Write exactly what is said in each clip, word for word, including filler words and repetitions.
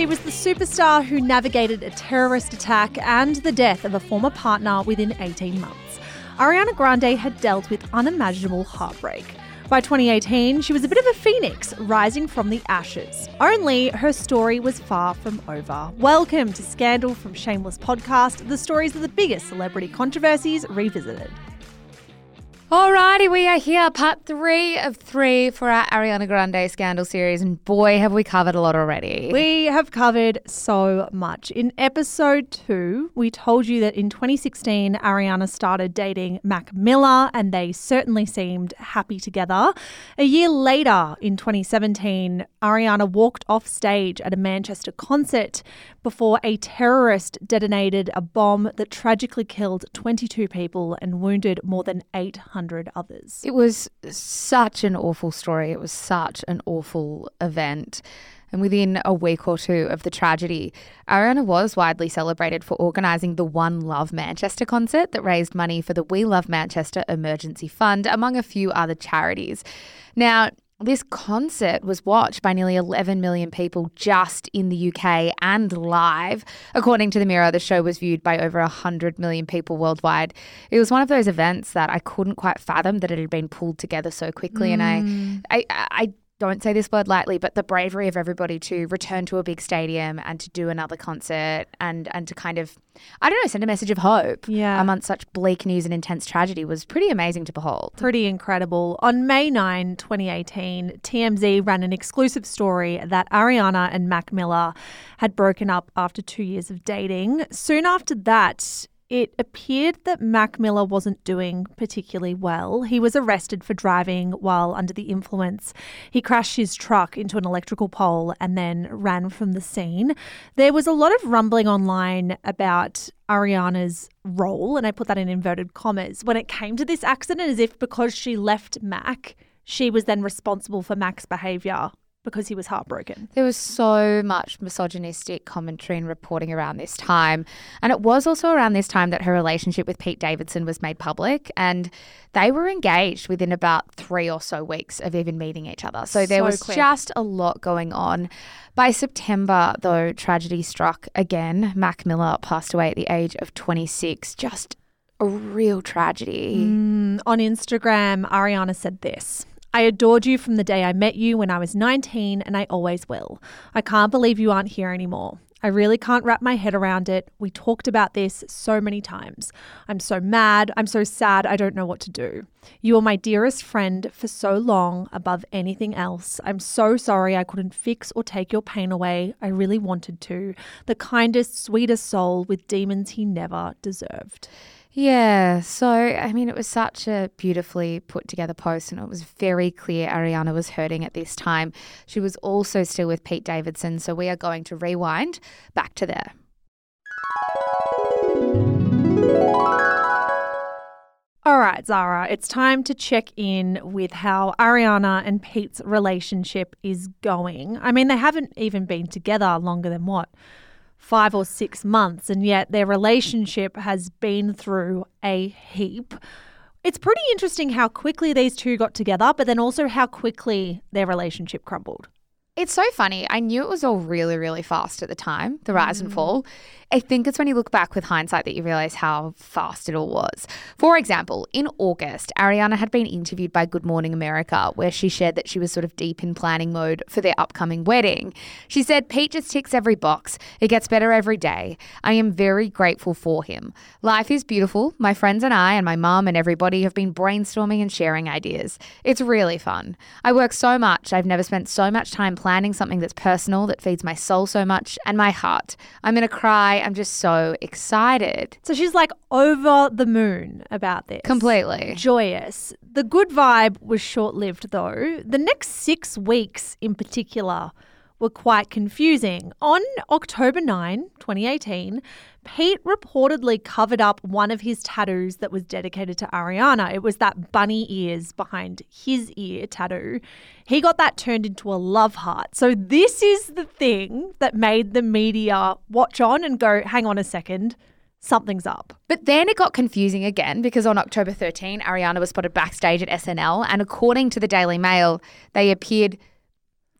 She was the superstar who navigated a terrorist attack and the death of a former partner within eighteen months. Ariana Grande had dealt with unimaginable heartbreak. By twenty eighteen, she was a bit of a phoenix, rising from the ashes. Only her story was far from over. Welcome to Scandal from Shameless Podcast, the stories of the biggest celebrity controversies revisited. Alrighty, we are here, part three of three for our Ariana Grande Scandal series, and boy, have we covered a lot already. We have covered so much. In episode two, we told you that in twenty sixteen, Ariana started dating Mac Miller, and they certainly seemed happy together. A year later, in twenty seventeen, Ariana walked off stage at a Manchester concert before a terrorist detonated a bomb that tragically killed twenty-two people and wounded more than eight hundred. Others. It was such an awful story. It was such an awful event. And within a week or two of the tragedy, Ariana was widely celebrated for organising the One Love Manchester concert that raised money for the We Love Manchester Emergency Fund, among a few other charities. Now, this concert was watched by nearly eleven million people just in the U K and live. According to The Mirror, the show was viewed by over one hundred million people worldwide. It was one of those events that I couldn't quite fathom that it had been pulled together so quickly. Mm. And I, I, I don't say this word lightly, but the bravery of everybody to return to a big stadium and to do another concert and, and to kind of, I don't know, send a message of hope yeah. amongst such bleak news and intense tragedy was pretty amazing to behold. Pretty incredible. On May ninth, twenty eighteen, T M Z ran an exclusive story that Ariana and Mac Miller had broken up after two years of dating. Soon after that, it appeared that Mac Miller wasn't doing particularly well. He was arrested for driving while under the influence. He crashed his truck into an electrical pole and then ran from the scene. There was a lot of rumbling online about Ariana's role, and I put that in inverted commas, when it came to this accident, as if because she left Mac, she was then responsible for Mac's behaviour, because he was heartbroken. There was so much misogynistic commentary and reporting around this time. And it was also around this time that her relationship with Pete Davidson was made public, and they were engaged within about three or so weeks of even meeting each other. So there so was quick. just a lot going on. By September, though, tragedy struck again. Mac Miller passed away at the age of twenty-six, just a real tragedy. Mm, on Instagram, Ariana said this: "I adored you from the day I met you when I was nineteen, and I always will. I can't believe you aren't here anymore. I really can't wrap my head around it. We talked about this so many times. I'm so mad. I'm so sad. I don't know what to do. You were my dearest friend for so long, above anything else. I'm so sorry I couldn't fix or take your pain away. I really wanted to. The kindest, sweetest soul with demons he never deserved." Yeah, so, I mean, it was such a beautifully put together post, and it was very clear Ariana was hurting at this time. She was also still with Pete Davidson, so we are going to rewind back to there. All right, Zara, it's time to check in with how Ariana and Pete's relationship is going. I mean, they haven't even been together longer than what? Five or six months, and yet their relationship has been through a heap. It's pretty interesting how quickly these two got together, but then also how quickly their relationship crumbled. It's so funny. I knew it was all really, really fast at the time, the rise mm. and fall. I think it's when you look back with hindsight that you realise how fast it all was. For example, in August, Ariana had been interviewed by Good Morning America, where she shared that she was sort of deep in planning mode for their upcoming wedding. She said, "Pete just ticks every box. It gets better every day. I am very grateful for him. Life is beautiful. My friends and I and my mum and everybody have been brainstorming and sharing ideas. It's really fun. I work so much. I've never spent so much time planning. Planning something that's personal, that feeds my soul so much and my heart. I'm going to cry. I'm just so excited." So she's like over the moon about this. Completely. Joyous. The good vibe was short-lived though. The next six weeks in particular were quite confusing. On October ninth, twenty eighteen, Pete reportedly covered up one of his tattoos that was dedicated to Ariana. It was that bunny ears behind his ear tattoo. He got that turned into a love heart. So this is the thing that made the media watch on and go, hang on a second, something's up. But then it got confusing again, because on October thirteenth, Ariana was spotted backstage at S N L, and according to the Daily Mail, they appeared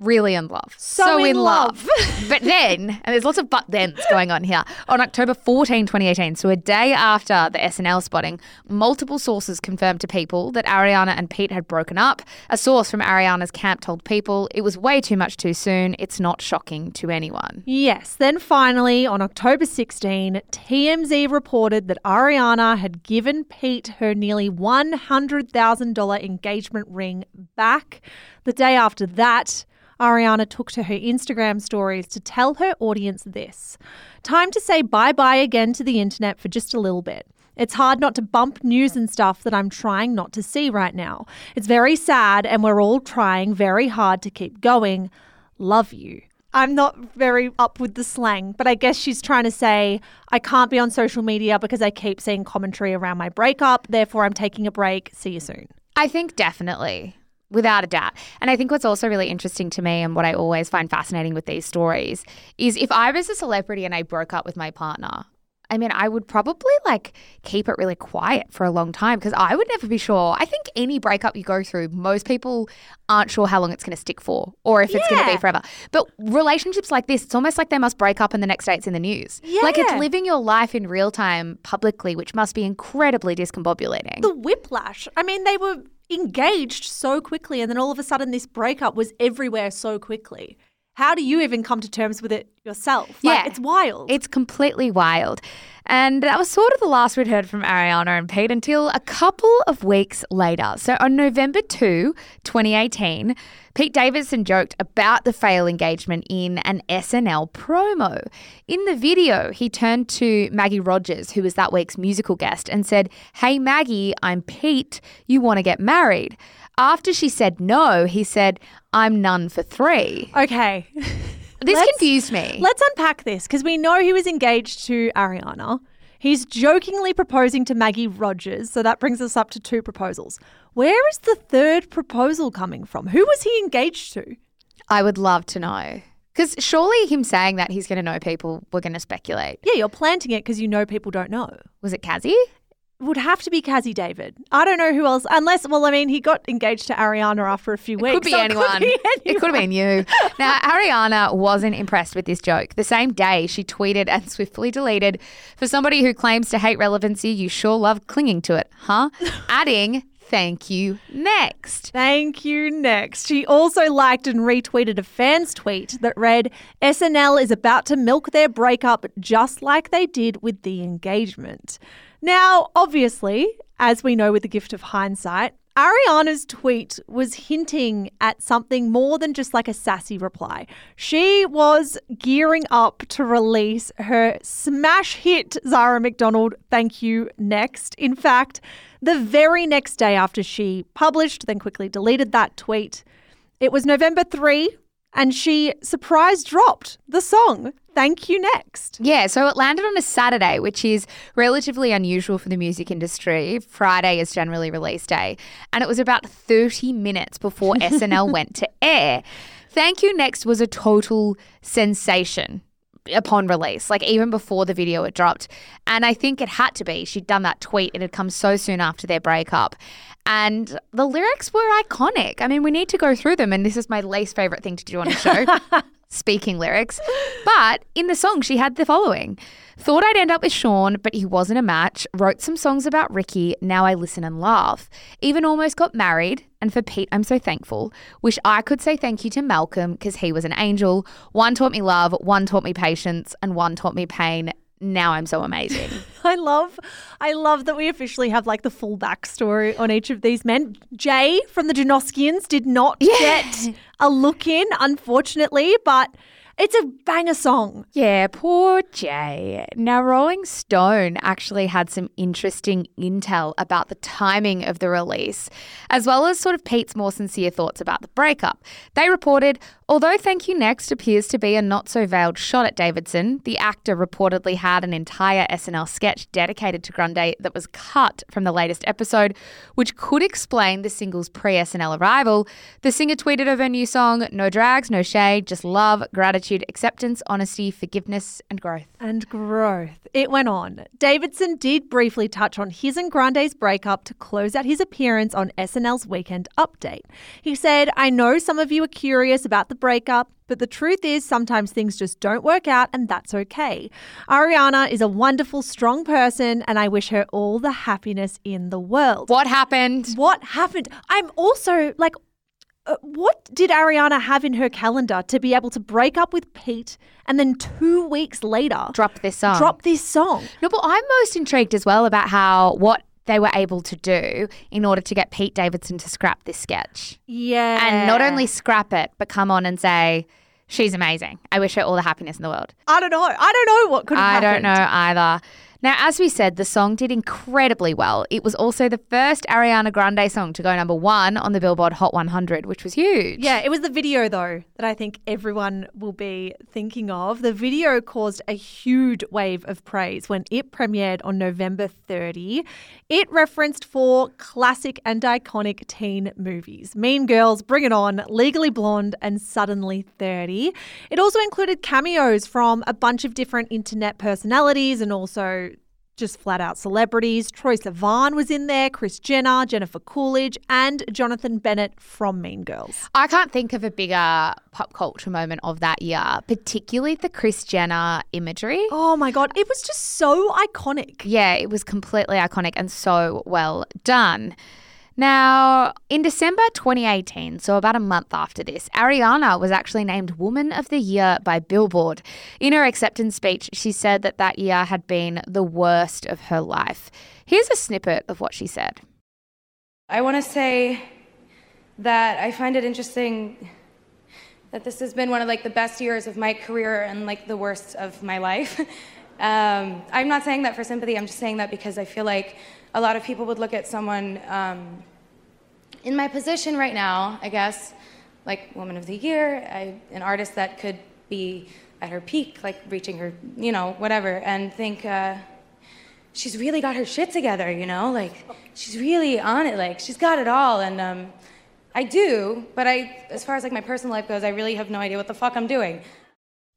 Really in love. So, so in, in love. love. But then, and there's lots of but thens going on here, on October fourteenth, twenty eighteen, so a day after the S N L spotting, multiple sources confirmed to People that Ariana and Pete had broken up. A source from Ariana's camp told People, it was way too much too soon. It's not shocking to anyone. Yes. Then finally, on October sixteenth, T M Z reported that Ariana had given Pete her nearly one hundred thousand dollars engagement ring back. The day after that, Ariana took to her Instagram stories to tell her audience this. Time to say bye-bye again to the internet for just a little bit. It's hard not to bump news and stuff that I'm trying not to see right now. It's very sad and we're all trying very hard to keep going. Love you. I'm not very up with the slang, but I guess she's trying to say I can't be on social media because I keep seeing commentary around my breakup. Therefore, I'm taking a break. See you soon. I think definitely. Without a doubt. And I think what's also really interesting to me and what I always find fascinating with these stories is if I was a celebrity and I broke up with my partner, I mean, I would probably like keep it really quiet for a long time because I would never be sure. I think any breakup you go through, most people aren't sure how long it's going to stick for or if yeah. it's going to be forever. But relationships like this, it's almost like they must break up and the next day it's in the news. Yeah. Like it's living your life in real time publicly, which must be incredibly discombobulating. The whiplash. I mean, they were engaged so quickly and then all of a sudden this breakup was everywhere so quickly. How do you even come to terms with it yourself? Like, yeah. It's wild. It's completely wild. And that was sort of the last we'd heard from Ariana and Pete until a couple of weeks later. So on November second, twenty eighteen, Pete Davidson joked about the fail engagement in an S N L promo. In the video, he turned to Maggie Rogers, who was that week's musical guest, and said, "Hey, Maggie, I'm Pete. You want to get married?" After she said no, he said, "I'm none for three." Okay. This let's, confused me. Let's unpack this because we know he was engaged to Ariana. He's jokingly proposing to Maggie Rogers. So that brings us up to two proposals. Where is the third proposal coming from? Who was he engaged to? I would love to know. Because surely him saying that he's going to know people, we're going to speculate. Yeah, you're planting it because you know people don't know. Was it Cassie? Would have to be Cassie David. I don't know who else, unless, well, I mean, he got engaged to Ariana after a few weeks. It could be, so anyone. It could be anyone. It could have been you. Now, Ariana wasn't impressed with this joke. The same day, she tweeted and swiftly deleted, "For somebody who claims to hate relevancy, you sure love clinging to it, huh?" Adding, "Thank you, next." Thank you, next. She also liked and retweeted a fan's tweet that read, "S N L is about to milk their breakup just like they did with the engagement." Now, obviously, as we know with the gift of hindsight, Ariana's tweet was hinting at something more than just like a sassy reply. She was gearing up to release her smash hit, Zara McDonald, "Thank You, Next." In fact, the very next day after she published, then quickly deleted that tweet, it was November third, and she surprise dropped the song, "Thank You, Next." Yeah, so it landed on a Saturday, which is relatively unusual for the music industry. Friday is generally release day. And it was about thirty minutes before S N L went to air. "Thank You, Next" was a total sensation upon release, like even before the video had dropped. And I think it had to be. She'd done that tweet. It had come so soon after their breakup. And the lyrics were iconic. I mean, we need to go through them. And this is my least favorite thing to do on a show. Speaking lyrics. But in the song, she had the following. "Thought I'd end up with Sean, but he wasn't a match. Wrote some songs about Ricky. Now I listen and laugh. Even almost got married. And for Pete, I'm so thankful. Wish I could say thank you to Malcolm because he was an angel. One taught me love, one taught me patience, and one taught me pain. Now I'm so amazing." I love I love that we officially have like the full backstory on each of these men. Jay from the Janoskians did not yeah. get a look in, unfortunately, but it's a banger song. Yeah, poor Jay. Now, Rolling Stone actually had some interesting intel about the timing of the release, as well as sort of Pete's more sincere thoughts about the breakup. They reported, although "Thank You, Next" appears to be a not-so-veiled shot at Davidson, the actor reportedly had an entire S N L sketch dedicated to Grande that was cut from the latest episode, which could explain the single's pre-S N L arrival. The singer tweeted of her new song, "No drags, no shade, just love, gratitude, gratitude, acceptance, honesty, forgiveness, and growth. And growth. It went on. Davidson did briefly touch on his and Grande's breakup to close out his appearance on S N L's Weekend Update. He said, I know some of you are curious about the breakup, but the truth is sometimes things just don't work out, and that's okay. Ariana is a wonderful, strong person, and I wish her all the happiness in the world. What happened? What happened? I'm also like, uh, what did Ariana have in her calendar to be able to break up with Pete and then two weeks later drop this song? Drop this song. No, but I'm most intrigued as well about how what they were able to do in order to get Pete Davidson to scrap this sketch. Yeah. And not only scrap it, but come on and say, she's amazing. I wish her all the happiness in the world. I don't know. I don't know what could have happened. I don't know either. Now, as we said, the song did incredibly well. It was also the first Ariana Grande song to go number one on the Billboard Hot one hundred, which was huge. Yeah, it was the video, though, that I think everyone will be thinking of. The video caused a huge wave of praise when it premiered on November thirtieth. It referenced four classic and iconic teen movies: Mean Girls, Bring It On, Legally Blonde, and Suddenly thirty. It also included cameos from a bunch of different internet personalities and also just flat out celebrities. Troye Sivan was in there, Kris Jenner, Jennifer Coolidge, and Jonathan Bennett from Mean Girls. I can't think of a bigger pop culture moment of that year, particularly the Kris Jenner imagery. Oh my God. It was just so iconic. Yeah, it was completely iconic and so well done. Now, in December twenty eighteen, so about a month after this, Ariana was actually named Woman of the Year by Billboard. In her acceptance speech, she said that that year had been the worst of her life. Here's a snippet of what she said. I want to say that I find it interesting that this has been one of like the best years of my career and like the worst of my life. um, I'm not saying that for sympathy. I'm just saying that because I feel like a lot of people would look at someone um, in my position right now, I guess, like Woman of the Year, I, an artist that could be at her peak, like reaching her, you know, whatever, and think uh, she's really got her shit together, you know, like she's really on it, like she's got it all, and um, I do, but I, as far as like my personal life goes, I really have no idea what the fuck I'm doing.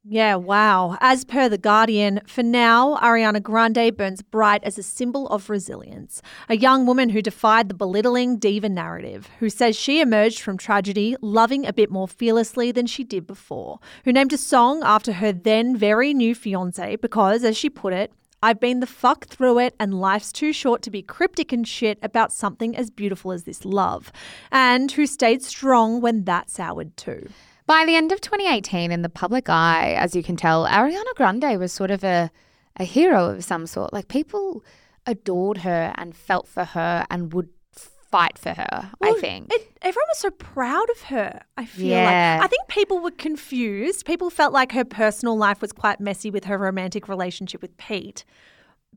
Yeah, wow. As per The Guardian, for now, Ariana Grande burns bright as a symbol of resilience. A young woman who defied the belittling diva narrative, who says she emerged from tragedy loving a bit more fearlessly than she did before, who named a song after her then very new fiancé because, as she put it, I've been the fuck through it and life's too short to be cryptic and shit about something as beautiful as this love, and who stayed strong when that soured too. By the end of twenty eighteen, in the public eye, as you can tell, Ariana Grande was sort of a, a hero of some sort. Like, people adored her and felt for her and would fight for her, well, I think. It, everyone was so proud of her, I feel yeah. like. I think people were confused. People felt like her personal life was quite messy with her romantic relationship with Pete.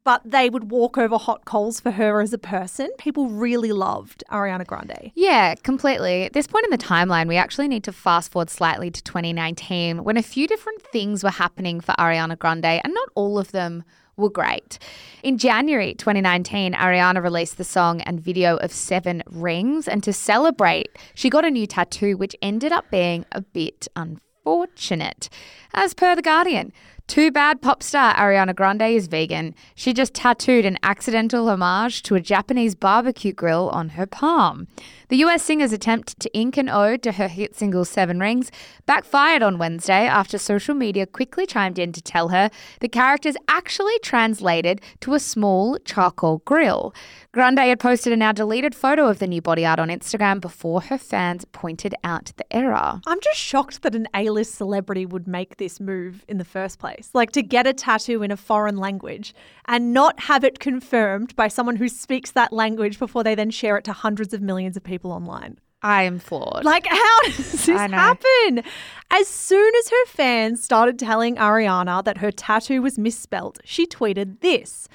But they would walk over hot coals for her as a person. People really loved Ariana Grande. Yeah, completely. At this point in the timeline, we actually need to fast forward slightly to twenty nineteen, when a few different things were happening for Ariana Grande, and not all of them were great. In January twenty nineteen, Ariana released the song and video of Seven Rings, and to celebrate, she got a new tattoo, which ended up being a bit unfortunate. As per The Guardian, too bad pop star Ariana Grande is vegan. She just tattooed an accidental homage to a Japanese barbecue grill on her palm. The U S singer's attempt to ink an ode to her hit single Seven Rings backfired on Wednesday after social media quickly chimed in to tell her the characters actually translated to a small charcoal grill. Grande had posted a now deleted photo of the new body art on Instagram before her fans pointed out the error. I'm just shocked that an A-list celebrity would make this move in the first place. Like, to get a tattoo in a foreign language and not have it confirmed by someone who speaks that language before they then share it to hundreds of millions of people online. I am flawed. Like, how does this happen? As soon as her fans started telling Ariana that her tattoo was misspelt, she tweeted this.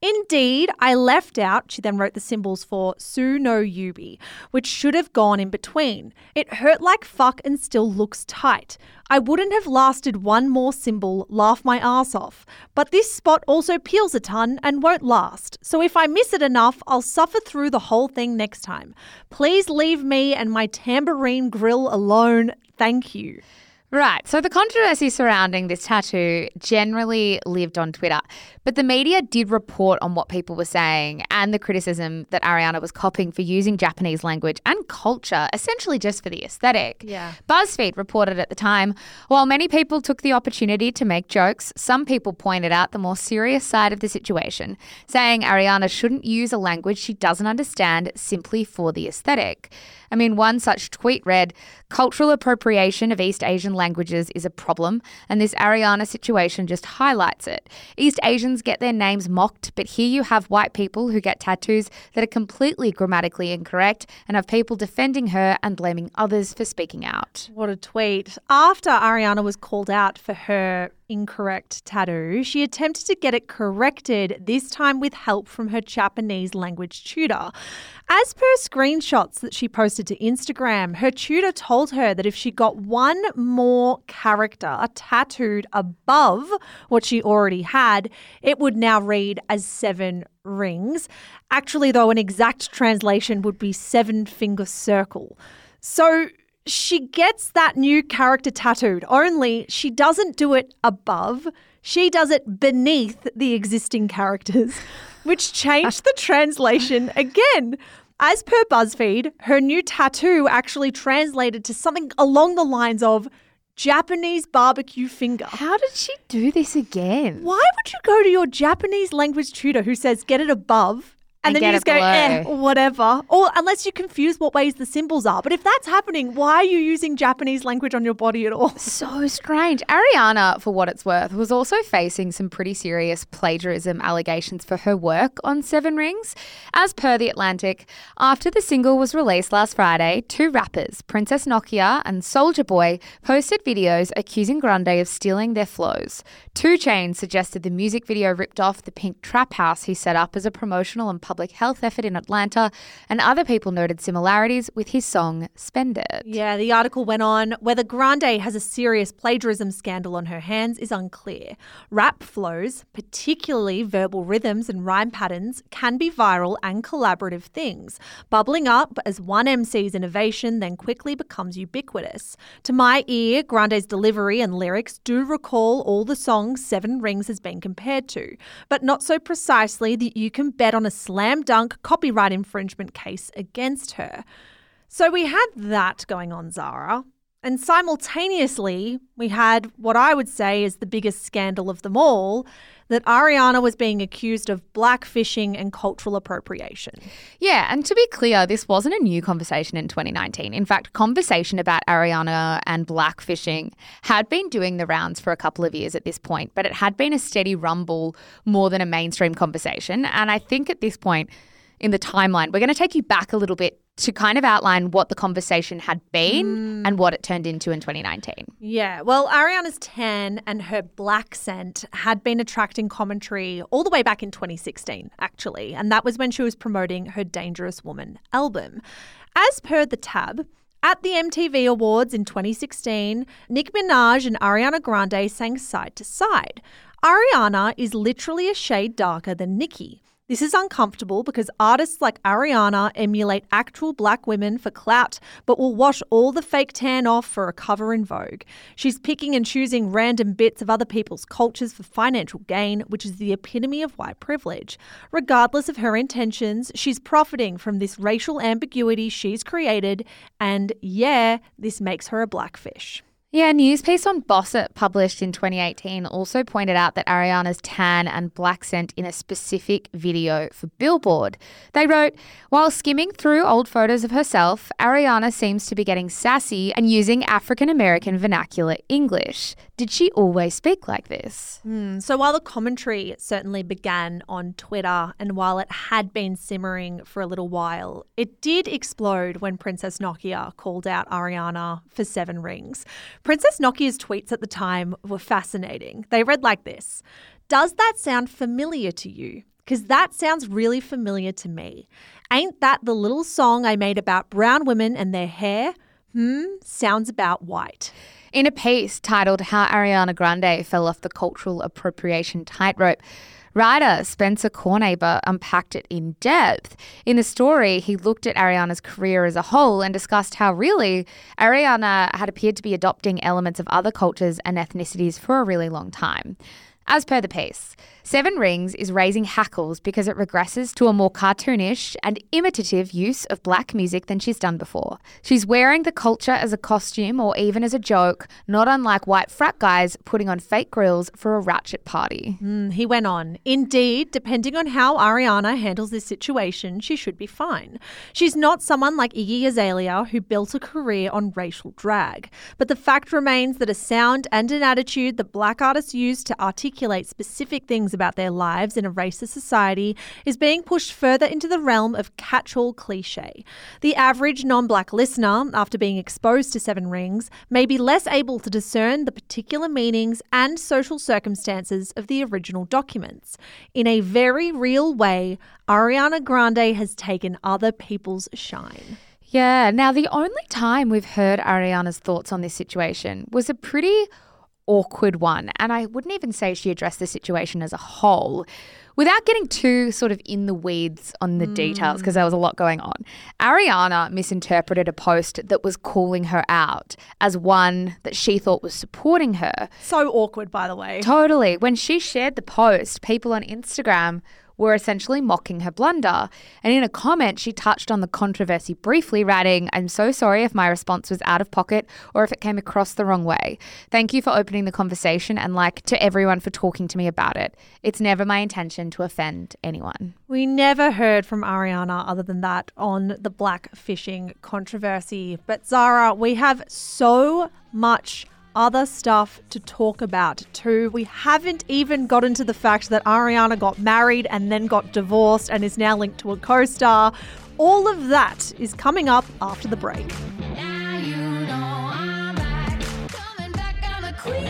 Indeed, I left out, she then wrote the symbols for Su no Yubi, which should have gone in between. It hurt like fuck and still looks tight. I wouldn't have lasted one more symbol, laugh my ass off. But this spot also peels a ton and won't last. So if I miss it enough, I'll suffer through the whole thing next time. Please leave me and my tambourine grill alone. Thank you. Right. So the controversy surrounding this tattoo generally lived on Twitter, but the media did report on what people were saying and the criticism that Ariana was copying for using Japanese language and culture, essentially just for the aesthetic. Yeah. BuzzFeed reported at the time, while many people took the opportunity to make jokes, some people pointed out the more serious side of the situation, saying Ariana shouldn't use a language she doesn't understand simply for the aesthetic. I mean, one such tweet read, "Cultural appropriation of East Asian languages is a problem, and this Ariana situation just highlights it. East Asians get their names mocked, but here you have white people who get tattoos that are completely grammatically incorrect and have people defending her and blaming others for speaking out." What a tweet. After Ariana was called out for her incorrect tattoo, she attempted to get it corrected, this time with help from her Japanese language tutor. As per screenshots that she posted to Instagram, her tutor told her that if she got one more character tattooed above what she already had, it would now read as seven rings. Actually, though, an exact translation would be seven finger circle. So she gets that new character tattooed, only she doesn't do it above. She does it beneath the existing characters, which changed the translation again. As per BuzzFeed, her new tattoo actually translated to something along the lines of Japanese barbecue finger. How did she do this again? Why would you go to your Japanese language tutor who says get it above and, and then you just go, eh, whatever. Or unless you confuse what ways the symbols are. But if that's happening, why are you using Japanese language on your body at all? So strange. Ariana, for what it's worth, was also facing some pretty serious plagiarism allegations for her work on Seven Rings. As per The Atlantic, after the single was released last Friday, two rappers, Princess Nokia and Soulja Boy, posted videos accusing Grande of stealing their flows. two Chainz suggested the music video ripped off the pink trap house he set up as a promotional and public health effort in Atlanta, and other people noted similarities with his song Spend It. Yeah, the article went on, whether Grande has a serious plagiarism scandal on her hands is unclear. Rap flows, particularly verbal rhythms and rhyme patterns, can be viral and collaborative things, bubbling up as one M C's innovation then quickly becomes ubiquitous. To my ear, Grande's delivery and lyrics do recall all the songs Seven Rings has been compared to, but not so precisely that you can bet on a slam dunk copyright infringement case against her. So we had that going on, Zara. And simultaneously, we had what I would say is the biggest scandal of them all, that Ariana was being accused of blackfishing and cultural appropriation. Yeah, and to be clear, this wasn't a new conversation in twenty nineteen. In fact, conversation about Ariana and blackfishing had been doing the rounds for a couple of years at this point, but it had been a steady rumble more than a mainstream conversation. And I think at this point in the timeline, we're going to take you back a little bit to kind of outline what the conversation had been mm. and what it turned into in twenty nineteen. Yeah, well, Ariana's tan and her black scent had been attracting commentary all the way back in twenty sixteen, actually, and that was when she was promoting her Dangerous Woman album. As per the Tab, at the M T V Awards in twenty sixteen, Nicki Minaj and Ariana Grande sang side to side. Ariana is literally a shade darker than Nicki. This is uncomfortable because artists like Ariana emulate actual black women for clout, but will wash all the fake tan off for a cover in Vogue. She's picking and choosing random bits of other people's cultures for financial gain, which is the epitome of white privilege. Regardless of her intentions, she's profiting from this racial ambiguity she's created, and yeah, this makes her a blackfish. Yeah, a news piece on Bossip published in twenty eighteen also pointed out that Ariana's tan and black scent in a specific video for Billboard. They wrote, "While skimming through old photos of herself, Ariana seems to be getting sassy and using African-American vernacular English. Did she always speak like this?" Mm, so while the commentary certainly began on Twitter, and while it had been simmering for a little while, it did explode when Princess Nokia called out Ariana for Seven Rings. Princess Nokia's tweets at the time were fascinating. They read like this. "Does that sound familiar to you? Because that sounds really familiar to me. Ain't that the little song I made about brown women and their hair? Hmm, sounds about white." In a piece titled "How Ariana Grande Fell Off the Cultural Appropriation Tightrope," Writer Spencer Cornaber unpacked it in depth. In the story, he looked at Ariana's career as a whole and discussed how really Ariana had appeared to be adopting elements of other cultures and ethnicities for a really long time. As per the piece, Seven Rings is raising hackles because it regresses to a more cartoonish and imitative use of black music than she's done before. She's wearing the culture as a costume or even as a joke, not unlike white frat guys putting on fake grills for a ratchet party. Mm, he went on, indeed, depending on how Ariana handles this situation, she should be fine. She's not someone like Iggy Azalea who built a career on racial drag. But the fact remains that a sound and an attitude that black artists use to articulate specific things about their lives in a racist society is being pushed further into the realm of catch-all cliche. The average non-black listener, after being exposed to Seven Rings, may be less able to discern the particular meanings and social circumstances of the original documents. In a very real way, Ariana Grande has taken other people's shine. Yeah, now the only time we've heard Ariana's thoughts on this situation was a pretty awkward one, and I wouldn't even say she addressed the situation as a whole. Without getting too sort of in the weeds on the mm. details, because there was a lot going on, Ariana misinterpreted a post that was calling her out as one that she thought was supporting her. So awkward, by the way. Totally. When she shared the post, people on Instagram were essentially mocking her blunder. And in a comment, she touched on the controversy briefly, writing, "I'm so sorry if my response was out of pocket or if it came across the wrong way. Thank you for opening the conversation and like to everyone for talking to me about it. It's never my intention to offend anyone." We never heard from Ariana other than that on the blackfishing controversy. But Zara, we have so much other stuff to talk about too. We haven't even gotten to the fact that Ariana got married and then got divorced and is now linked to a co-star. All of that is coming up after the break. Now you know I'm back. Coming back, I'm a queen.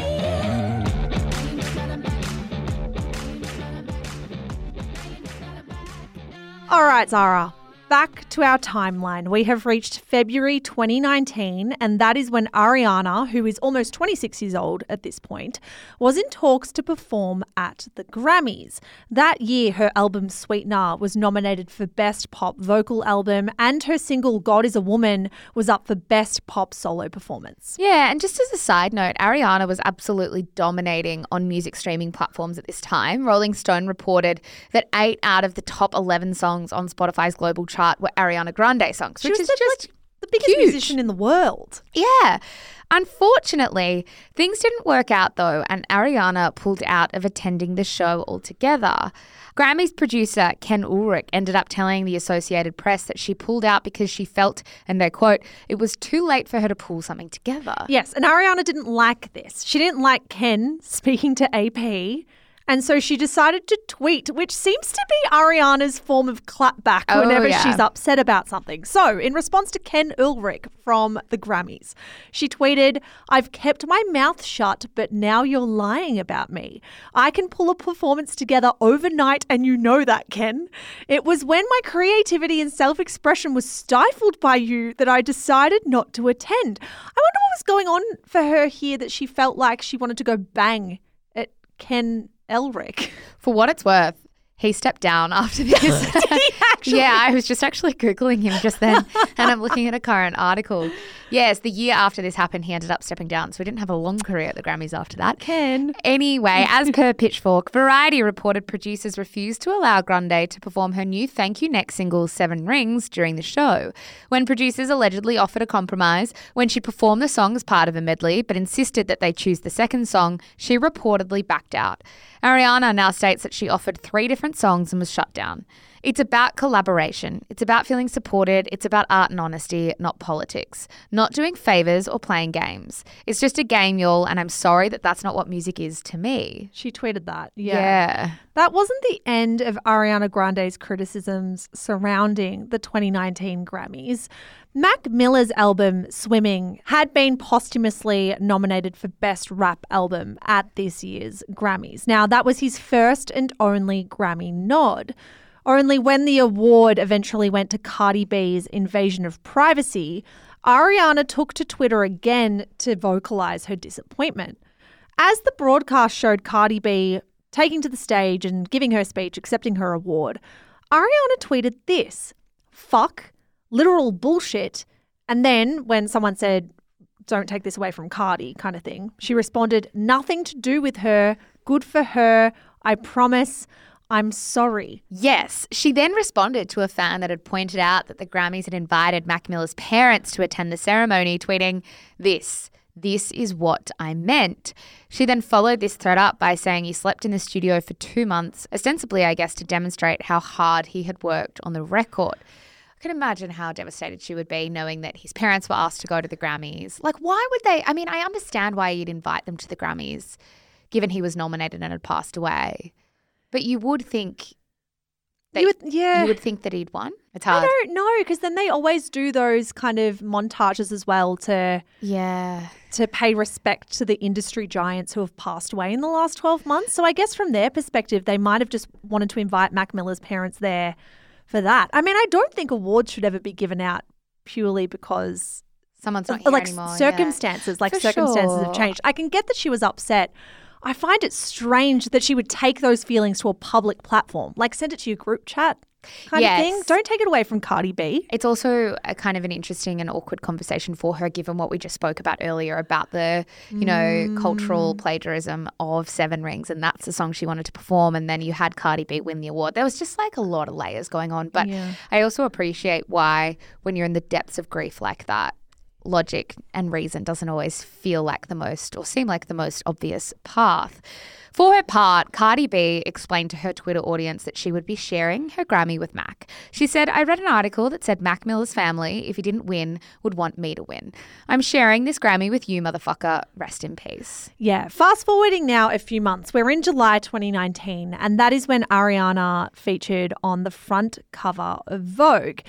All right, Zara. Back to our timeline. We have reached February twenty nineteen, and that is when Ariana, who is almost twenty-six years old at this point, was in talks to perform at the Grammys. That year, her album Sweetener was nominated for Best Pop Vocal Album, and her single God is a Woman was up for Best Pop Solo Performance. Yeah, and just as a side note, Ariana was absolutely dominating on music streaming platforms at this time. Rolling Stone reported that eight out of the top eleven songs on Spotify's global chart were Ariana Grande songs, which is just like the biggest huge. musician in the world. Yeah. Unfortunately, things didn't work out though, and Ariana pulled out of attending the show altogether. Grammys producer Ken Ulrich ended up telling the Associated Press that she pulled out because she felt, and they quote, "it was too late for her to pull something together." Yes, and Ariana didn't like this. She didn't like Ken speaking to A P. And so she decided to tweet, which seems to be Ariana's form of clapback oh, whenever yeah. she's upset about something. So in response to Ken Ulrich from the Grammys, she tweeted, "I've kept my mouth shut, but now you're lying about me. I can pull a performance together overnight, and you know that, Ken. It was when my creativity and self-expression was stifled by you that I decided not to attend." I wonder what was going on for her here that she felt like she wanted to go bang at Ken Ulrich. For what it's worth, he stepped down after this. Did he actually? Yeah, I was just actually Googling him just then and I'm looking at a current article. Yes, the year after this happened, he ended up stepping down. So we didn't have a long career at the Grammys after that. Ken. Anyway, as per Pitchfork, Variety reported producers refused to allow Grande to perform her new Thank You Next single, Seven Rings, during the show. When producers allegedly offered a compromise, when she performed the song as part of a medley but insisted that they choose the second song, she reportedly backed out. Ariana now states that she offered three different songs and was shut down. It's about collaboration. It's about feeling supported. It's about art and honesty, not politics. Not doing favors or playing games. It's just a game, y'all, and I'm sorry that that's not what music is to me. She tweeted that. Yeah. yeah. That wasn't the end of Ariana Grande's criticisms surrounding the twenty nineteen Grammys. Mac Miller's album Swimming had been posthumously nominated for Best Rap Album at this year's Grammys. Now, that was his first and only Grammy nod. Only when the award eventually went to Cardi B's Invasion of Privacy, Ariana took to Twitter again to vocalise her disappointment. As the broadcast showed Cardi B taking to the stage and giving her speech, accepting her award, Ariana tweeted this, fuck, literal bullshit. And then when someone said, don't take this away from Cardi kind of thing, she responded, nothing to do with her. Good for her. I promise. I'm sorry. Yes. She then responded to a fan that had pointed out that the Grammys had invited Mac Miller's parents to attend the ceremony, tweeting this. This is what I meant. She then followed this thread up by saying he slept in the studio for two months, ostensibly, I guess, to demonstrate how hard he had worked on the record. I can imagine how devastated she would be knowing that his parents were asked to go to the Grammys. Like, why would they? I mean, I understand why you'd invite them to the Grammys, given he was nominated and had passed away. But you would think that, you would, yeah. you would think that he'd won. It's hard. I don't know, because then they always do those kind of montages as well to yeah to pay respect to the industry giants who have passed away in the last twelve months. So I guess from their perspective, they might have just wanted to invite Mac Miller's parents there for that. I mean, I don't think awards should ever be given out purely because someone's not here like anymore. Circumstances, yeah. Like for circumstances sure. have changed. I can get that she was upset. I find it strange that she would take those feelings to a public platform, like send it to your group chat kind yes. of thing. Don't take it away from Cardi B. It's also a kind of an interesting and awkward conversation for her, given what we just spoke about earlier about the, you know, mm. cultural plagiarism of Seven Rings, and that's the song she wanted to perform, and then you had Cardi B win the award. There was just like a lot of layers going on. But yeah. I also appreciate why when you're in the depths of grief like that, logic and reason doesn't always feel like the most or seem like the most obvious path. For her part, Cardi B explained to her Twitter audience that she would be sharing her Grammy with Mac. She said, I read an article that said Mac Miller's family, if he didn't win, would want me to win. I'm sharing this Grammy with you, motherfucker. Rest in peace. Yeah. Fast forwarding now a few months. We're in July twenty nineteen, and that is when Ariana featured on the front cover of Vogue.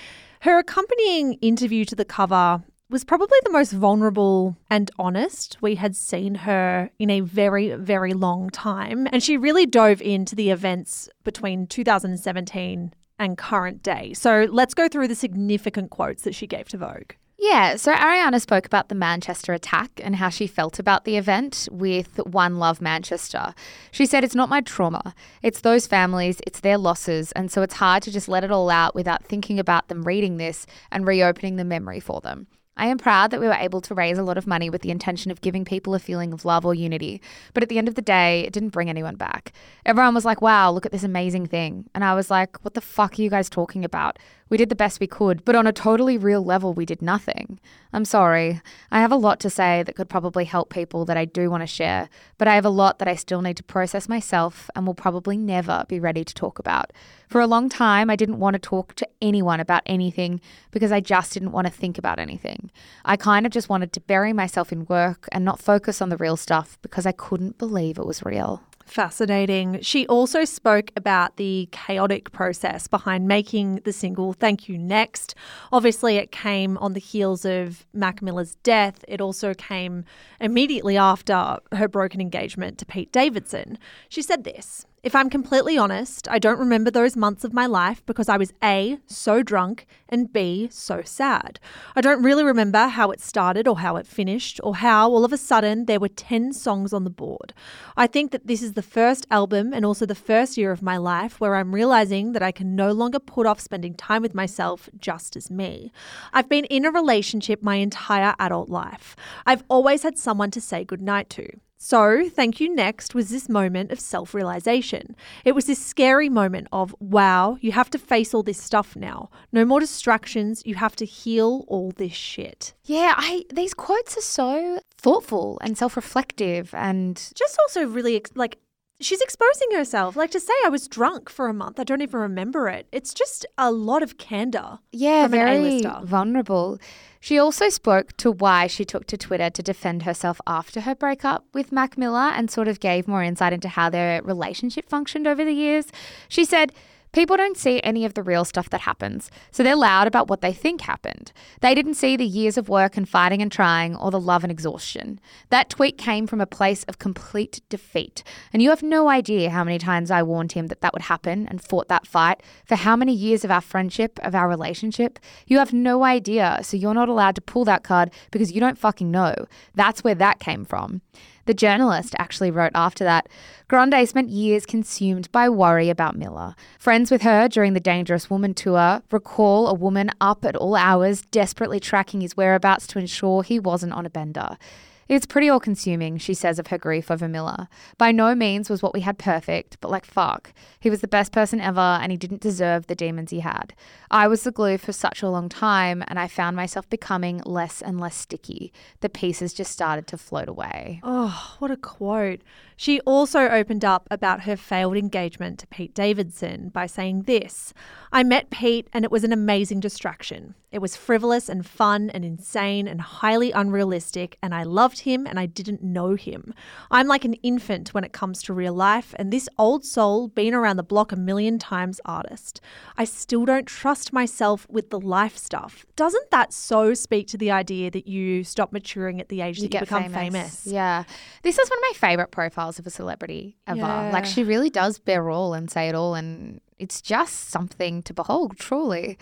Her accompanying interview to the cover was probably the most vulnerable and honest we had seen her in a very, very long time. And she really dove into the events between two thousand seventeen and current day. So let's go through the significant quotes that she gave to Vogue. Yeah, so Ariana spoke about the Manchester attack and how she felt about the event with One Love Manchester. She said, it's not my trauma. It's those families. It's their losses. And so it's hard to just let it all out without thinking about them reading this and reopening the memory for them. I am proud that we were able to raise a lot of money with the intention of giving people a feeling of love or unity. But at the end of the day, it didn't bring anyone back. Everyone was like, wow, look at this amazing thing. And I was like, what the fuck are you guys talking about? We did the best we could, but on a totally real level, we did nothing. I'm sorry. I have a lot to say that could probably help people that I do want to share, but I have a lot that I still need to process myself and will probably never be ready to talk about. For a long time, I didn't want to talk to anyone about anything because I just didn't want to think about anything. I kind of just wanted to bury myself in work and not focus on the real stuff because I couldn't believe it was real. Fascinating. She also spoke about the chaotic process behind making the single Thank You Next. Obviously, it came on the heels of Mac Miller's death. It also came immediately after her broken engagement to Pete Davidson. She said this, if I'm completely honest, I don't remember those months of my life because I was A, so drunk, and B, so sad. I don't really remember how it started or how it finished or how all of a sudden there were ten songs on the board. I think that this is the first album and also the first year of my life where I'm realizing that I can no longer put off spending time with myself just as me. I've been in a relationship my entire adult life. I've always had someone to say goodnight to. So, Thank You Next was this moment of self-realization. It was this scary moment of, wow, you have to face all this stuff now. No more distractions. You have to heal all this shit. Yeah, I these quotes are so thoughtful and self-reflective and just also really like she's exposing herself. Like to say I was drunk for a month, I don't even remember it. It's just a lot of candor. Yeah, from very an A-lister. Vulnerable. She also spoke to why she took to Twitter to defend herself after her breakup with Mac Miller and sort of gave more insight into how their relationship functioned over the years. She said, people don't see any of the real stuff that happens, so they're loud about what they think happened. They didn't see the years of work and fighting and trying or the love and exhaustion. That tweet came from a place of complete defeat, and you have no idea how many times I warned him that that would happen and fought that fight for how many years of our friendship, of our relationship. You have no idea, so you're not allowed to pull that card because you don't fucking know. That's where that came from. The journalist actually wrote after that, Grande spent years consumed by worry about Miller. Friends with her during the Dangerous Woman tour recall a woman up at all hours desperately tracking his whereabouts to ensure he wasn't on a bender. It's pretty all-consuming, she says of her grief over Miller. By no means was what we had perfect, but like fuck. He was the best person ever and he didn't deserve the demons he had. I was the glue for such a long time and I found myself becoming less and less sticky. The pieces just started to float away. Oh, what a quote. She also opened up about her failed engagement to Pete Davidson by saying this, I met Pete and it was an amazing distraction. It was frivolous and fun and insane and highly unrealistic and I loved him and I didn't know him. I'm like an infant when it comes to real life and this old soul been around the block a million times artist. I still don't trust myself with the life stuff. Doesn't that so speak to the idea that you stop maturing at the age you that you become famous. famous? Yeah. This is one of my favourite profiles of a celebrity ever. Yeah. Like she really does bear all and say it all and it's just something to behold, truly.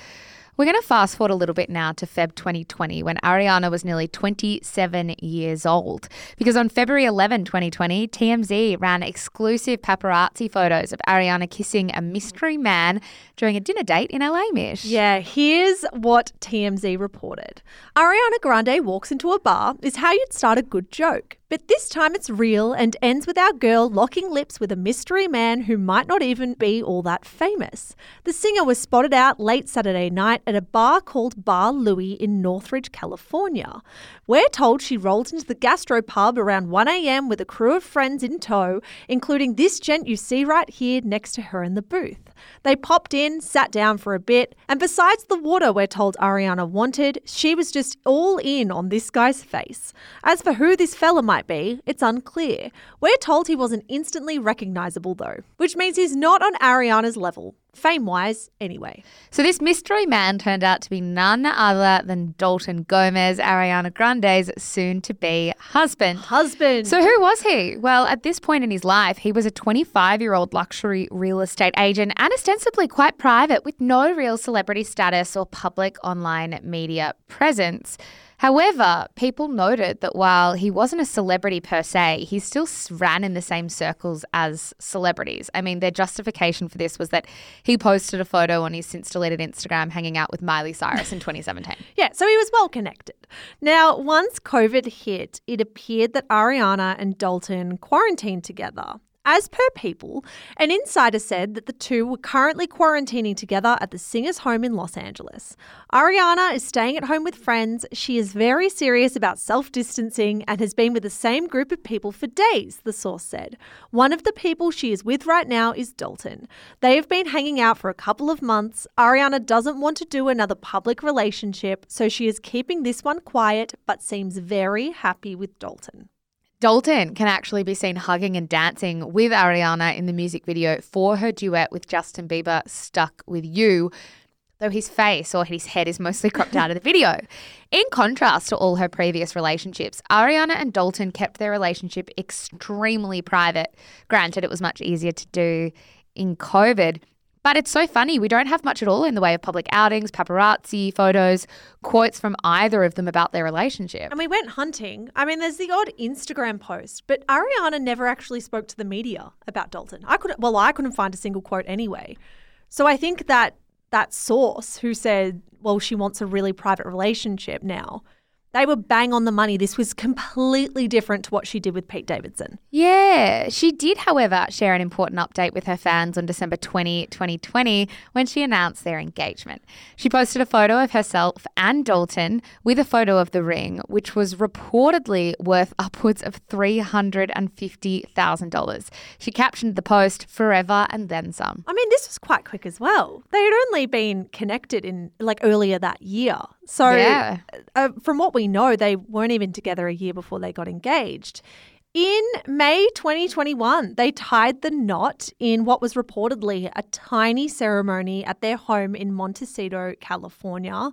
We're going to fast forward a little bit now to February twenty twenty when Ariana was nearly twenty-seven years old because on February eleventh, twenty twenty, T M Z ran exclusive paparazzi photos of Ariana kissing a mystery man during a dinner date in L A, Mish. Yeah, here's what T M Z reported. Ariana Grande walks into a bar is how you'd start a good joke. But this time it's real and ends with our girl locking lips with a mystery man who might not even be all that famous. The singer was spotted out late Saturday night at a bar called Bar Louie in Northridge, California. We're told she rolled into the gastropub around one a.m. with a crew of friends in tow, including this gent you see right here next to her in the booth. They popped in, sat down for a bit, and besides the water we're told Ariana wanted, she was just all in on this guy's face. As for who this fella might be, it's unclear. We're told he wasn't instantly recognisable though, which means he's not on Ariana's level. Fame-wise, anyway. So this mystery man turned out to be none other than Dalton Gomez, Ariana Grande's soon-to-be husband. Husband! So who was he? Well, at this point in his life, he was a twenty-five-year-old luxury real estate agent and ostensibly quite private with no real celebrity status or public online media presence. However, people noted that while he wasn't a celebrity per se, he still ran in the same circles as celebrities. I mean, their justification for this was that he posted a photo on his since-deleted Instagram hanging out with Miley Cyrus in twenty seventeen. Yeah, so he was well-connected. Now, once COVID hit, it appeared that Ariana and Dalton quarantined together. As per People, an insider said that the two were currently quarantining together at the singer's home in Los Angeles. Ariana is staying at home with friends. She is very serious about self-distancing and has been with the same group of people for days, the source said. One of the people she is with right now is Dalton. They have been hanging out for a couple of months. Ariana doesn't want to do another public relationship, so she is keeping this one quiet but seems very happy with Dalton. Dalton can actually be seen hugging and dancing with Ariana in the music video for her duet with Justin Bieber, Stuck With You, though his face or his head is mostly cropped out of the video. In contrast to all her previous relationships, Ariana and Dalton kept their relationship extremely private. Granted, it was much easier to do in COVID. But it's so funny, we don't have much at all in the way of public outings, paparazzi photos, quotes from either of them about their relationship. And we went hunting. I mean, there's the odd Instagram post, but Ariana never actually spoke to the media about Dalton. I couldn't, well, I couldn't find a single quote anyway. So I think that that source who said, well, she wants a really private relationship now, they were bang on the money. This was completely different to what she did with Pete Davidson. Yeah. She did, however, share an important update with her fans on December twentieth, twenty twenty, when she announced their engagement. She posted a photo of herself and Dalton with a photo of the ring, which was reportedly worth upwards of three hundred fifty thousand dollars. She captioned the post, "Forever and then some." I mean, this was quite quick as well. They had only been connected in like earlier that year. So yeah. uh, from what we know, they weren't even together a year before they got engaged. In May twenty twenty-one, they tied the knot in what was reportedly a tiny ceremony at their home in Montecito, California.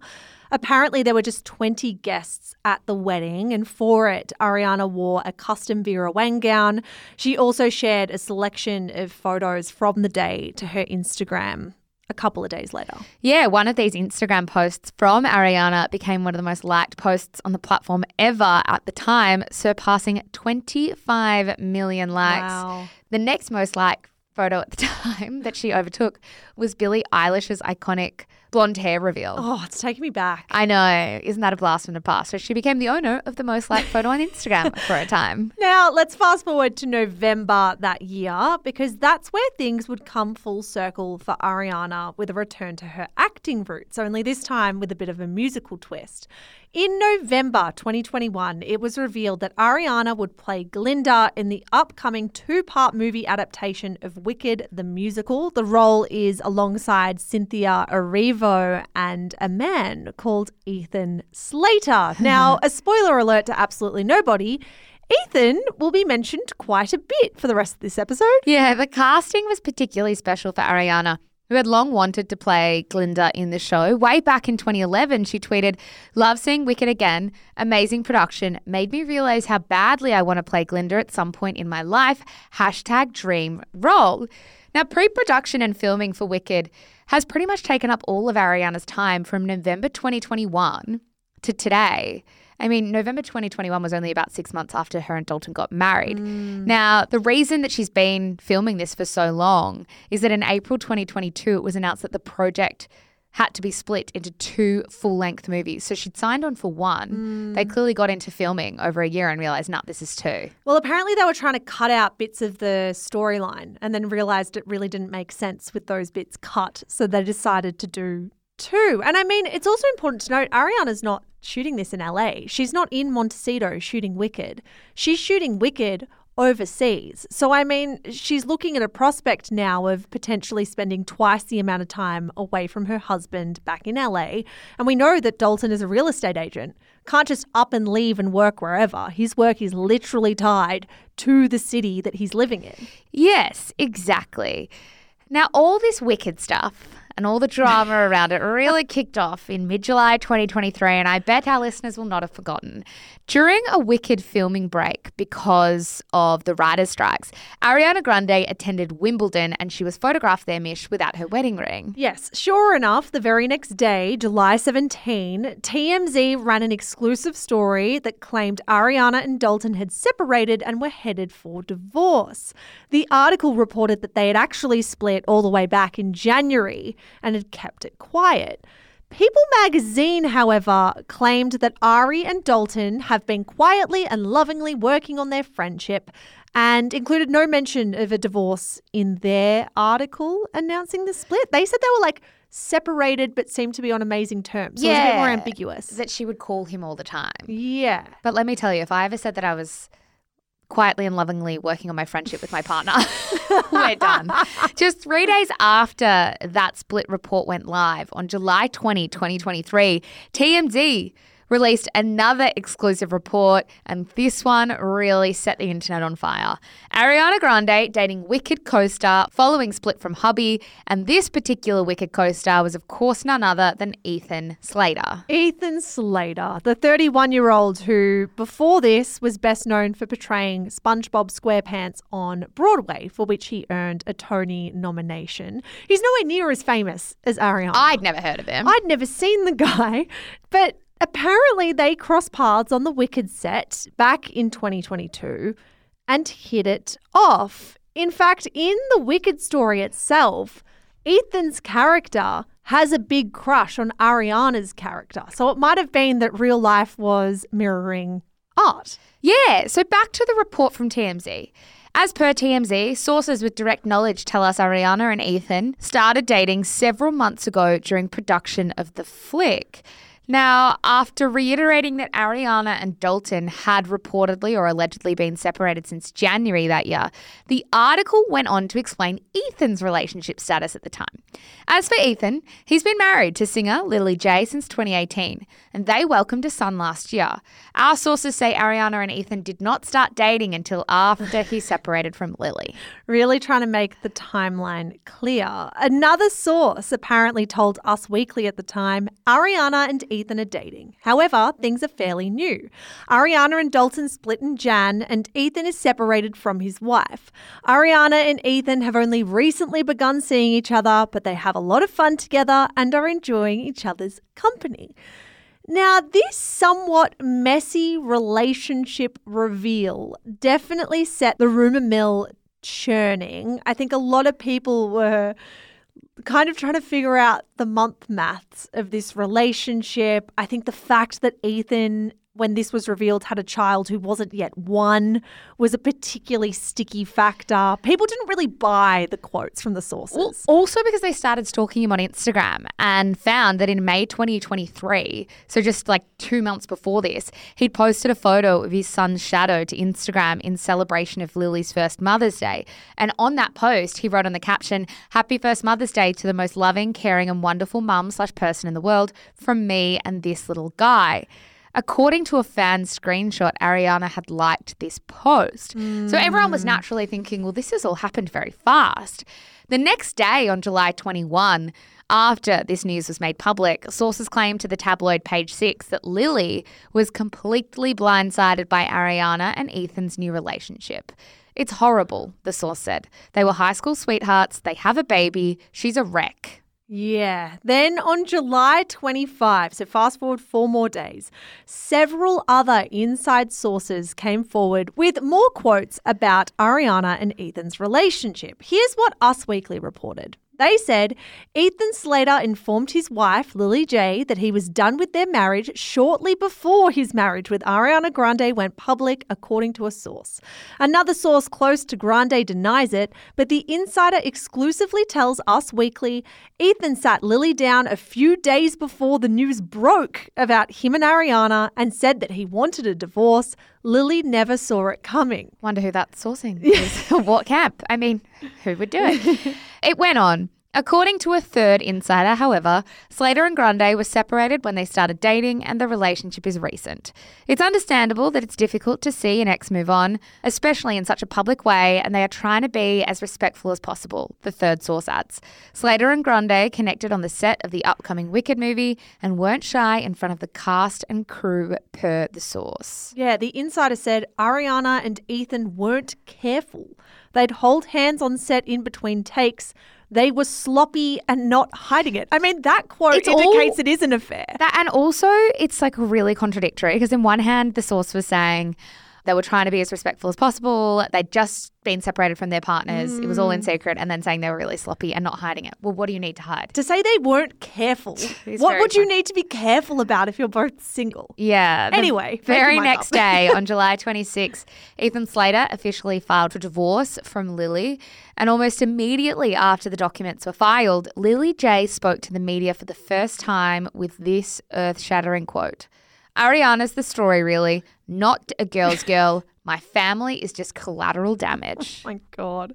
Apparently, there were just twenty guests at the wedding, and for it, Ariana wore a custom Vera Wang gown. She also shared a selection of photos from the day to her Instagram. a couple of days later. Yeah, one of these Instagram posts from Ariana became one of the most liked posts on the platform ever at the time, surpassing twenty-five million likes. Wow. The next most liked photo at the time that she overtook was Billie Eilish's iconic blonde hair reveal. Oh, it's taking me back. I know. Isn't that a blast from the past? So she became the owner of the most liked photo on Instagram for a time. Now, let's fast forward to November that year, because that's where things would come full circle for Ariana with a return to her acting roots, only this time with a bit of a musical twist. In November twenty twenty-one, it was revealed that Ariana would play Glinda in the upcoming two-part movie adaptation of Wicked the Musical. The role is alongside Cynthia Erivo and a man called Ethan Slater. Now, a spoiler alert to absolutely nobody, Ethan will be mentioned quite a bit for the rest of this episode. Yeah, the casting was particularly special for Ariana, who had long wanted to play Glinda in the show. Way back in twenty eleven, she tweeted, "Love seeing Wicked again. Amazing production. Made me realize how badly I want to play Glinda at some point in my life. Hashtag dream role." Now, pre-production and filming for Wicked has pretty much taken up all of Ariana's time from November twenty twenty-one to today. I mean, November twenty twenty-one was only about six months after her and Dalton got married. Mm. Now, the reason that she's been filming this for so long is that in April twenty twenty-two, it was announced that the project had to be split into two full-length movies. So she'd signed on for one. Mm. They clearly got into filming over a year and realised, nah, this is two. Well, apparently they were trying to cut out bits of the storyline and then realised it really didn't make sense with those bits cut. So they decided to do two. And I mean, it's also important to note Ariana's not shooting this in L A. She's not in Montecito shooting Wicked. She's shooting Wicked overseas. So, I mean, she's looking at a prospect now of potentially spending twice the amount of time away from her husband back in L A. And we know that Dalton is a real estate agent. Can't just up and leave and work wherever. His work is literally tied to the city that he's living in. Yes, exactly. Now, all this Wicked stuff and all the drama around it really kicked off in mid-July twenty twenty-three, and I bet our listeners will not have forgotten. During a Wicked filming break because of the writers' strikes, Ariana Grande attended Wimbledon and she was photographed there, Mish, without her wedding ring. Yes, sure enough, the very next day, July seventeenth, T M Z ran an exclusive story that claimed Ariana and Dalton had separated and were headed for divorce. The article reported that they had actually split all the way back in January and had kept it quiet. People magazine, however, claimed that Ari and Dalton have been quietly and lovingly working on their friendship and included no mention of a divorce in their article announcing the split. They said they were like separated but seemed to be on amazing terms. So yeah, it was a bit more ambiguous. That she would call him all the time. Yeah. But let me tell you, if I ever said that I was quietly and lovingly working on my friendship with my partner, we're done. Just three days after that split report went live on July twentieth, twenty twenty-three, T M Z released another exclusive report, and this one really set the internet on fire. Ariana Grande dating Wicked co-star following split from hubby, and this particular Wicked co-star was, of course, none other than Ethan Slater. Ethan Slater, the thirty-one-year-old who, before this, was best known for portraying SpongeBob SquarePants on Broadway, for which he earned a Tony nomination. He's nowhere near as famous as Ariana. I'd never heard of him. I'd never seen the guy, but apparently, they crossed paths on the Wicked set back in twenty twenty-two and hit it off. In fact, in the Wicked story itself, Ethan's character has a big crush on Ariana's character. So it might have been that real life was mirroring art. Yeah. So back to the report from T M Z. As per T M Z, sources with direct knowledge tell us Ariana and Ethan started dating several months ago during production of the flick. Now, after reiterating that Ariana and Dalton had reportedly or allegedly been separated since January that year, the article went on to explain Ethan's relationship status at the time. As for Ethan, he's been married to singer Lily Jay since twenty eighteen, and they welcomed a son last year. Our sources say Ariana and Ethan did not start dating until after he separated from Lily. Really trying to make the timeline clear. Another source apparently told Us Weekly at the time, Ariana and Ethan Ethan are dating. However, things are fairly new. Ariana and Dalton split in Jan, and Ethan is separated from his wife. Ariana and Ethan have only recently begun seeing each other, but they have a lot of fun together and are enjoying each other's company. Now, this somewhat messy relationship reveal definitely set the rumour mill churning. I think a lot of people were kind of trying to figure out the month maths of this relationship. I think the fact that Ethan, when this was revealed, had a child who wasn't yet one was a particularly sticky factor. People didn't really buy the quotes from the sources. Also because they started stalking him on Instagram and found that in May twenty twenty-three, so just like two months before this, he'd posted a photo of his son's shadow to Instagram in celebration of Lily's first Mother's Day. And on that post, he wrote on the caption, "Happy first Mother's Day to the most loving, caring and wonderful mum slash person in the world from me and this little guy." According to a fan screenshot, Ariana had liked this post. Mm. So everyone was naturally thinking, well, this has all happened very fast. The next day on July twenty-first, after this news was made public, sources claimed to the tabloid Page Six that Lily was completely blindsided by Ariana and Ethan's new relationship. "It's horrible," the source said. "They were high school sweethearts. They have a baby. She's a wreck." Yeah. Then on July twenty-fifth, so fast forward four more days, several other inside sources came forward with more quotes about Ariana and Ethan's relationship. Here's what Us Weekly reported. They said, "Ethan Slater informed his wife, Lily Jay, that he was done with their marriage shortly before his marriage with Ariana Grande went public, according to a source. Another source close to Grande denies it, but the insider exclusively tells Us Weekly, Ethan sat Lily down a few days before the news broke about him and Ariana and said that he wanted a divorce. Lily never saw it coming." Wonder who that sourcing is. What camp? I mean, who would do it? It went on. According to a third insider, however, Slater and Grande were separated when they started dating and the relationship is recent. "It's understandable that it's difficult to see an ex move on, especially in such a public way, and they are trying to be as respectful as possible," the third source adds. Slater and Grande connected on the set of the upcoming Wicked movie and weren't shy in front of the cast and crew, per the source. Yeah, the insider said Ariana and Ethan weren't careful. They'd hold hands on set in between takes. They were sloppy and not hiding it. I mean, that quote it's indicates all, it is an affair. That, and also, it's like really contradictory because on one hand, the source was saying they were trying to be as respectful as possible. They'd just been separated from their partners. Mm. It was all in secret. And then saying they were really sloppy and not hiding it. Well, what do you need to hide? To say they weren't careful. What would fun. you need to be careful about if you're both single? Yeah. Anyway. The very next day on July twenty-sixth, Ethan Slater officially filed for divorce from Lily. And almost immediately after the documents were filed, Lily Jay spoke to the media for the first time with this earth-shattering quote. "Ariana's the story, really. Not a girl's girl. My family is just collateral damage." Oh, my God.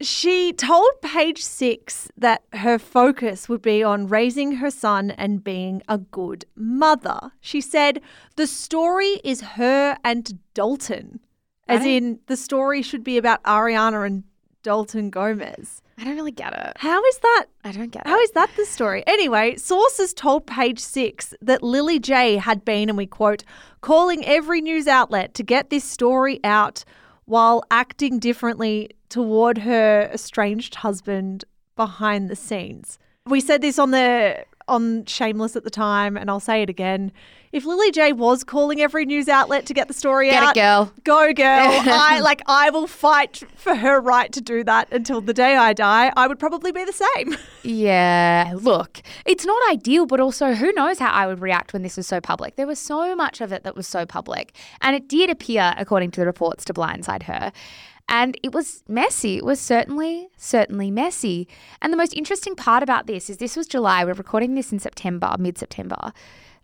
She told Page Six that her focus would be on raising her son and being a good mother. She said, "The story is her and Dalton." As in, the story should be about Ariana and Dalton Gomez. I don't really get it. How is that? I don't get it. How is that the story? Anyway, sources told Page Six that Lily Jay had been, and we quote, "calling every news outlet to get this story out while acting differently toward her estranged husband behind the scenes." We said this on the on Shameless at the time, and I'll say it again. If Lily Jay was calling every news outlet to get the story get out, get it, girl. Go, girl. I like. I will fight for her right to do that until the day I die. I would probably be the same. Yeah. Look, it's not ideal, but also who knows how I would react when this was so public. There was so much of it that was so public, and it did appear, according to the reports, to blindside her. And it was messy. It was certainly, certainly messy. And the most interesting part about this is this was July. We're recording this in September, mid-September.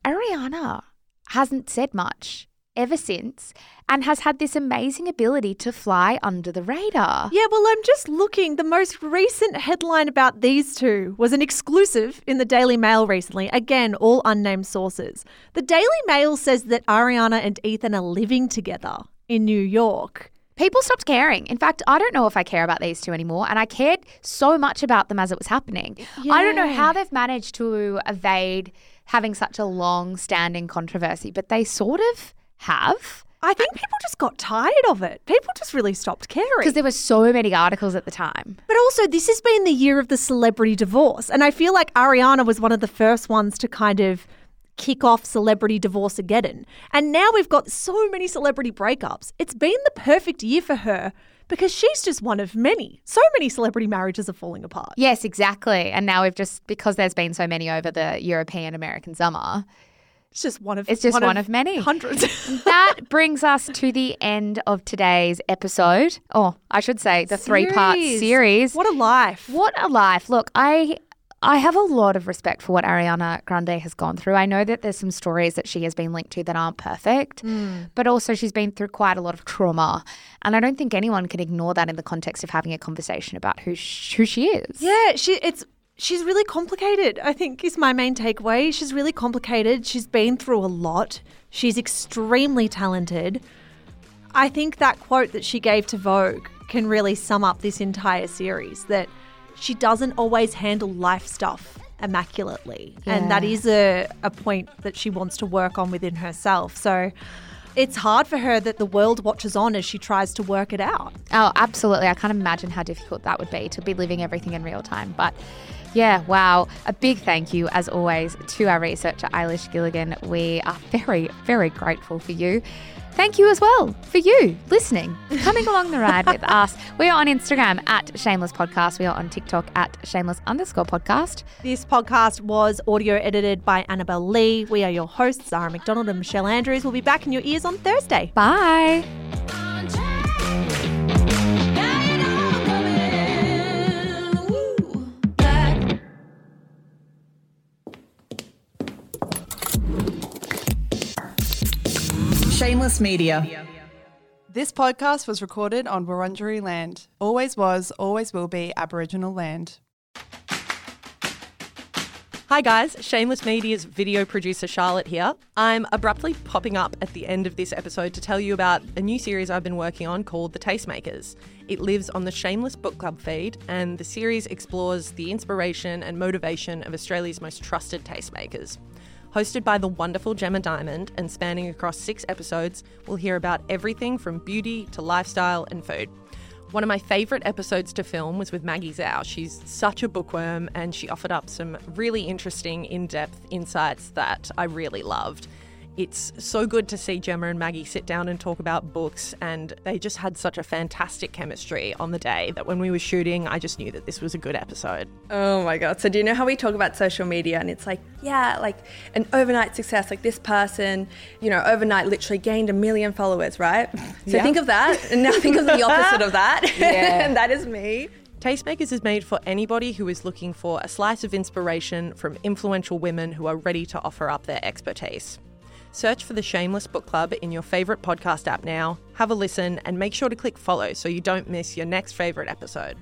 Ariana hasn't said much ever since and has had this amazing ability to fly under the radar. Yeah, well, I'm just looking. The most recent headline about these two was an exclusive in the Daily Mail recently. Again, all unnamed sources. The Daily Mail says that Ariana and Ethan are living together in New York. People stopped caring. In fact, I don't know if I care about these two anymore, and I cared so much about them as it was happening. Yeah. I don't know how they've managed to evade having such a long-standing controversy, but they sort of have. I think people just got tired of it. People just really stopped caring. Because there were so many articles at the time. But also, this has been the year of the celebrity divorce. And I feel like Ariana was one of the first ones to kind of kick off celebrity divorce again. And now we've got so many celebrity breakups. It's been the perfect year for her because she's just one of many. So many celebrity marriages are falling apart. Yes, exactly. And now we've just, because there's been so many over the European American summer, It's just one of It's just one, one of, of many. Hundreds. That brings us to the end of today's episode. Oh, I should say the three-part series. What a life. What a life. Look, I I have a lot of respect for what Ariana Grande has gone through. I know that there's some stories that she has been linked to that aren't perfect, mm. but also she's been through quite a lot of trauma. And I don't think anyone can ignore that in the context of having a conversation about who sh- who she is. Yeah, she it's She's really complicated, I think, is my main takeaway. She's really complicated. She's been through a lot. She's extremely talented. I think that quote that she gave to Vogue can really sum up this entire series, that she doesn't always handle life stuff immaculately. Yeah. And that is a, a point that she wants to work on within herself. So it's hard for her that the world watches on as she tries to work it out. Oh, absolutely. I can't imagine how difficult that would be to be living everything in real time. But yeah, wow. A big thank you, as always, to our researcher, Eilish Gilligan. We are very, very grateful for you. Thank you as well for you listening, coming along the ride with us. We are on Instagram at Shameless Podcast. We are on TikTok at Shameless underscore podcast. This podcast was audio edited by Annabelle Lee. We are your hosts, Zara McDonald and Michelle Andrews. We'll be back in your ears on Thursday. Bye. Shameless Media. This podcast was recorded on Wurundjeri land. Always was, always will be Aboriginal land. Hi guys, Shameless Media's video producer Charlotte here. I'm abruptly popping up at the end of this episode to tell you about a new series I've been working on called The Tastemakers. It lives on the Shameless Book Club feed, and the series explores the inspiration and motivation of Australia's most trusted tastemakers. Hosted by the wonderful Gemma Diamond and spanning across six episodes, we'll hear about everything from beauty to lifestyle and food. One of my favourite episodes to film was with Maggie Zhao. She's such a bookworm and she offered up some really interesting in-depth insights that I really loved. It's so good to see Gemma and Maggie sit down and talk about books, and they just had such a fantastic chemistry on the day that when we were shooting, I just knew that this was a good episode. Oh my God. So do you know how we talk about social media and it's like, yeah, like an overnight success, like this person, you know, overnight literally gained a million followers, right? So yeah. Think of that, and now think of the opposite of that. Yeah. And that is me. Tastemakers is made for anybody who is looking for a slice of inspiration from influential women who are ready to offer up their expertise. Search for The Shameless Book Club in your favourite podcast app now, have a listen, and make sure to click follow so you don't miss your next favourite episode.